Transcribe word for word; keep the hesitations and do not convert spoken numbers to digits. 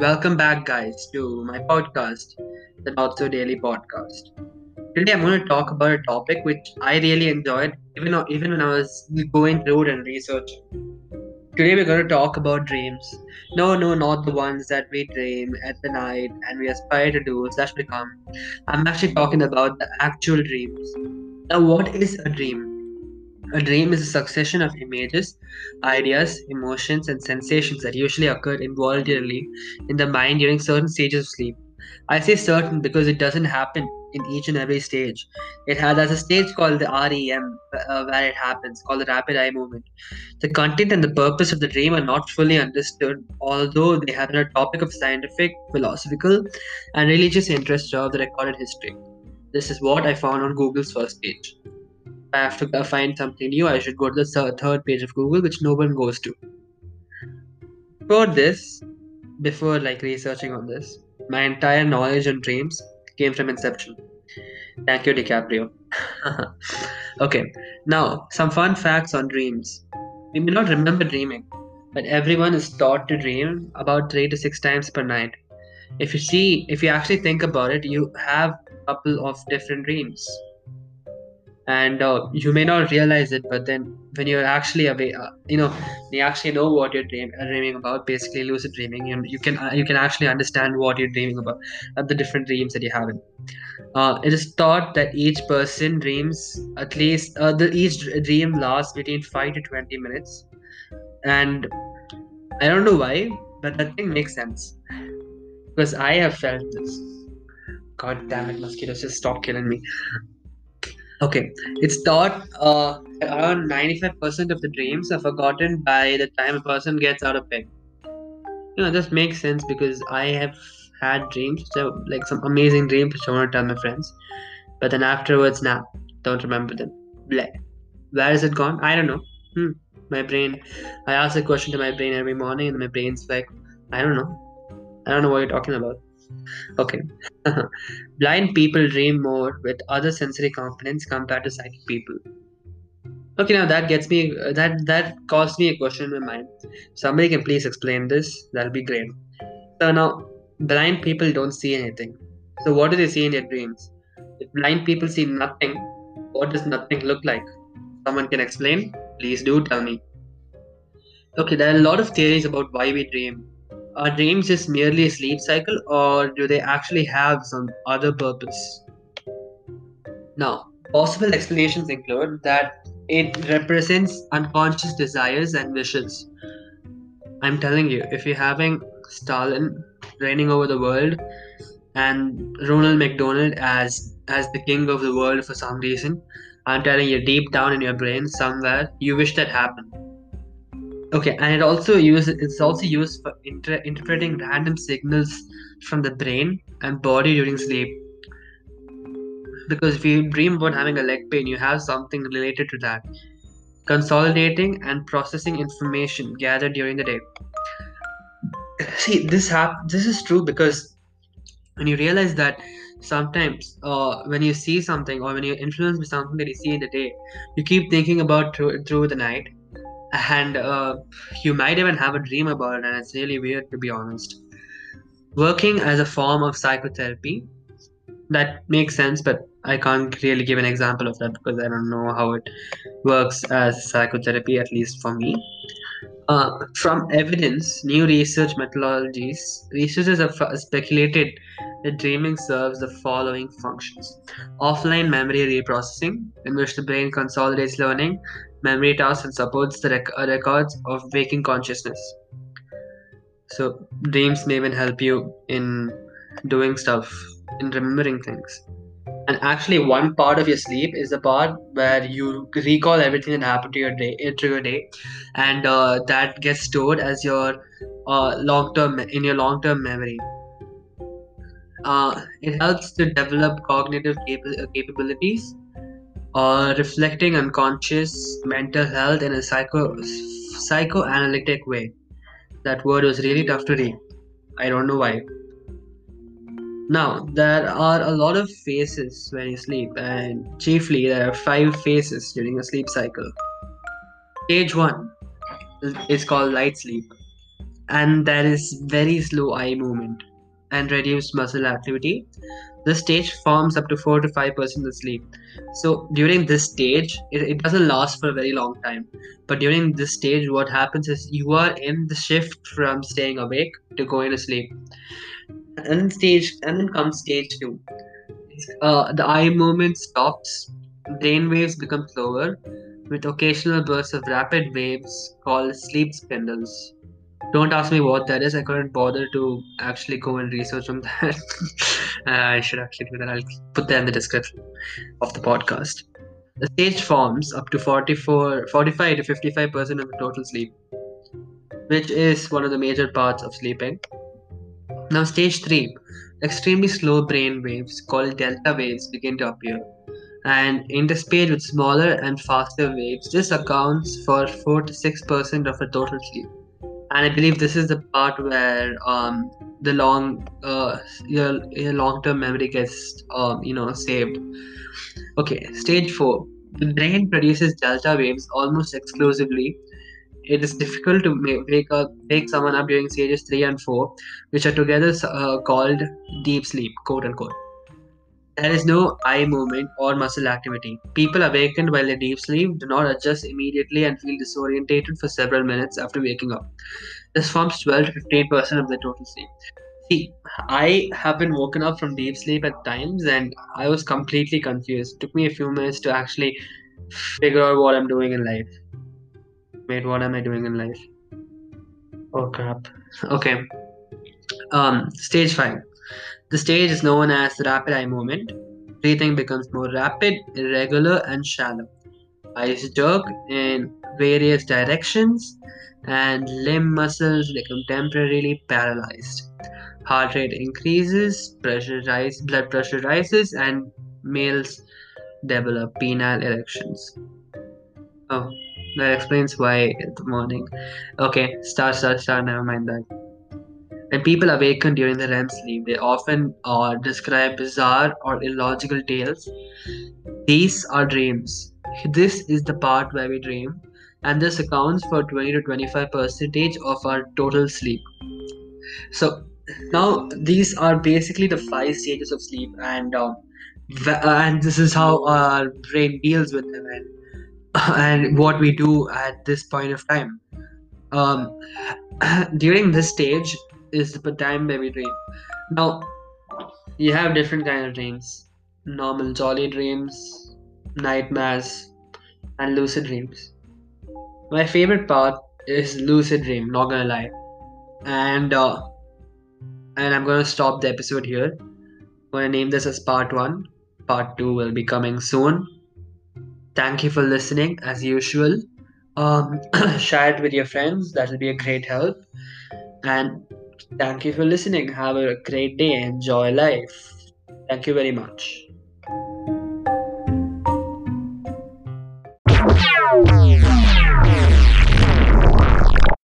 Welcome back, guys, to my podcast, The Not-So-Daily Podcast. Today I'm going to talk about a topic which I really enjoyed, even, even when I was going through it and researching. Today we're going to talk about dreams. No, no, not the ones that we dream at the night and we aspire to do, slash become. I'm actually talking about the actual dreams. Now, what is a dream? A dream is a succession of images, ideas, emotions, and sensations that usually occur involuntarily in the mind during certain stages of sleep. I say certain because it doesn't happen in each and every stage. It has as a stage called the R E M, uh, where it happens, called the rapid eye movement. The content and the purpose of the dream are not fully understood, although they have been a topic of scientific, philosophical, and religious interest throughout the recorded history. This is what I found on Google's first page. If I have to find something new, I should go to the third page of Google, which no one goes to. Before this, before like researching on this, my entire knowledge on dreams came from Inception. Thank you, DiCaprio. Okay, now some fun facts on dreams. We may not remember dreaming, but everyone is taught to dream about three to six times per night. If you see, if you actually think about it, you have a couple of different dreams. And uh, you may not realize it, but then when you're actually away, uh, you know, you actually know what you're dream- dreaming about, basically lucid dreaming, and you can uh, you can actually understand what you're dreaming about and the different dreams that you're having. Uh, it is thought that each person dreams at least, uh, the, each dream lasts between five to twenty minutes. And I don't know why, but that thing makes sense. Because I have felt this. God damn it, mosquitoes, just stop killing me. Okay, it's thought uh, around ninety-five percent of the dreams are forgotten by the time a person gets out of bed. You know, this makes sense because I have had dreams, so like some amazing dreams which I want to tell my friends, but then afterwards, nah, don't remember them. Bleh. Where is it gone? I don't know. Hmm. My brain, I ask a question to my brain every morning and my brain's like, I don't know. I don't know what you're talking about. Okay. Blind people dream more with other sensory components compared to psychic people. Okay, now that gets me, that that caused me a question in my mind. Somebody can please explain this, that'll be great. So now, blind people don't see anything. So what do they see in their dreams? If blind people see nothing, what does nothing look like? Someone can explain? Please do tell me. Okay, there are a lot of theories about why we dream. Are dreams just merely a sleep cycle, or do they actually have some other purpose? Now, possible explanations include that it represents unconscious desires and wishes. I'm telling you, if you're having Stalin reigning over the world and Ronald McDonald as, as the king of the world for some reason, I'm telling you, deep down in your brain somewhere, you wish that happened. Okay, and it also use, it's also used for inter- interpreting random signals from the brain and body during sleep. Because if you dream about having a leg pain, you have something related to that. Consolidating and processing information gathered during the day. See, this hap- this is true because when you realize that sometimes uh, when you see something or when you're influenced by something that you see in the day, you keep thinking about through, through the night. And uh, you might even have a dream about it, and it's really weird, to be honest. Working as a form of psychotherapy, that makes sense, but I can't really give an example of that because I don't know how it works as psychotherapy, at least for me. Uh, from evidence, new research methodologies, researchers have speculated that dreaming serves the following functions. Offline memory reprocessing, in which the brain consolidates learning, memory tasks, and supports the rec- records of waking consciousness. So dreams may even help you in doing stuff, in remembering things. And actually, one part of your sleep is the part where you recall everything that happened to your day, to your day, and uh, that gets stored as your uh, long-term in your long-term memory. Uh, it helps to develop cognitive cap- capabilities. Uh, reflecting unconscious mental health in a psycho psychoanalytic way. That word was really tough to read. I don't know why. Now, there are a lot of phases when you sleep, and chiefly there are five phases during a sleep cycle. Stage one is called light sleep. and there is very slow eye movement and reduced muscle activity. The stage forms up to four to five percent of sleep. So during this stage, it, it doesn't last for a very long time. But during this stage, what happens is you are in the shift from staying awake to going to sleep. And stage, and then comes stage two. Uh, the eye movement stops. Brain waves become slower, with occasional bursts of rapid waves called sleep spindles. Don't ask me what that is. I couldn't bother to actually go and research on that. uh, I should actually do that. I'll put that in the description of the podcast. The stage forms up to forty-four, forty-five to fifty-five percent of the total sleep, which is one of the major parts of sleeping. Now, stage three, extremely slow brain waves called delta waves begin to appear and interspersed with smaller and faster waves. This accounts for four to six percent of the total sleep. And I believe this is the part where um, the long, uh, your, your long-term memory gets, um, you know, saved. Okay, stage four. The brain produces delta waves almost exclusively. It is difficult to make, wake up, wake someone up during stages three and four, which are together uh, called deep sleep, quote-unquote. There is no eye movement or muscle activity. People awakened while they deep sleep do not adjust immediately and feel disorientated for several minutes after waking up. This forms twelve to fifteen percent of the total sleep. See, I have been woken up from deep sleep at times and I was completely confused. It took me a few minutes to actually figure out what I'm doing in life. Wait, what am I doing in life? Oh crap. Okay. Um, stage five. The stage is known as rapid eye movement. Breathing becomes more rapid, irregular, and shallow. Eyes jerk in various directions, and limb muscles become temporarily paralyzed. Heart rate increases, pressure rise, blood pressure rises, and males develop penile erections. Oh, that explains why in the morning. Okay, star, star, star, never mind that. When people awaken during the R E M sleep, they often uh, describe bizarre or illogical tales. These are dreams. This is the part where we dream, and this accounts for twenty to twenty-five percent of our total sleep. So now these are basically the five stages of sleep, and um, and this is how our brain deals with them, and and what we do at this point of time. Um, during this stage is the time where we dream. Now, you have different kind of dreams. Normal jolly dreams, nightmares, and lucid dreams. My favorite part is lucid dream, not gonna lie. And uh, and I'm gonna stop the episode here. I'm gonna name this as part one. Part two will be coming soon. Thank you for listening as usual. Um, share it with your friends. That will be a great help. And thank you for listening. Have a great day. Enjoy life. Thank you very much.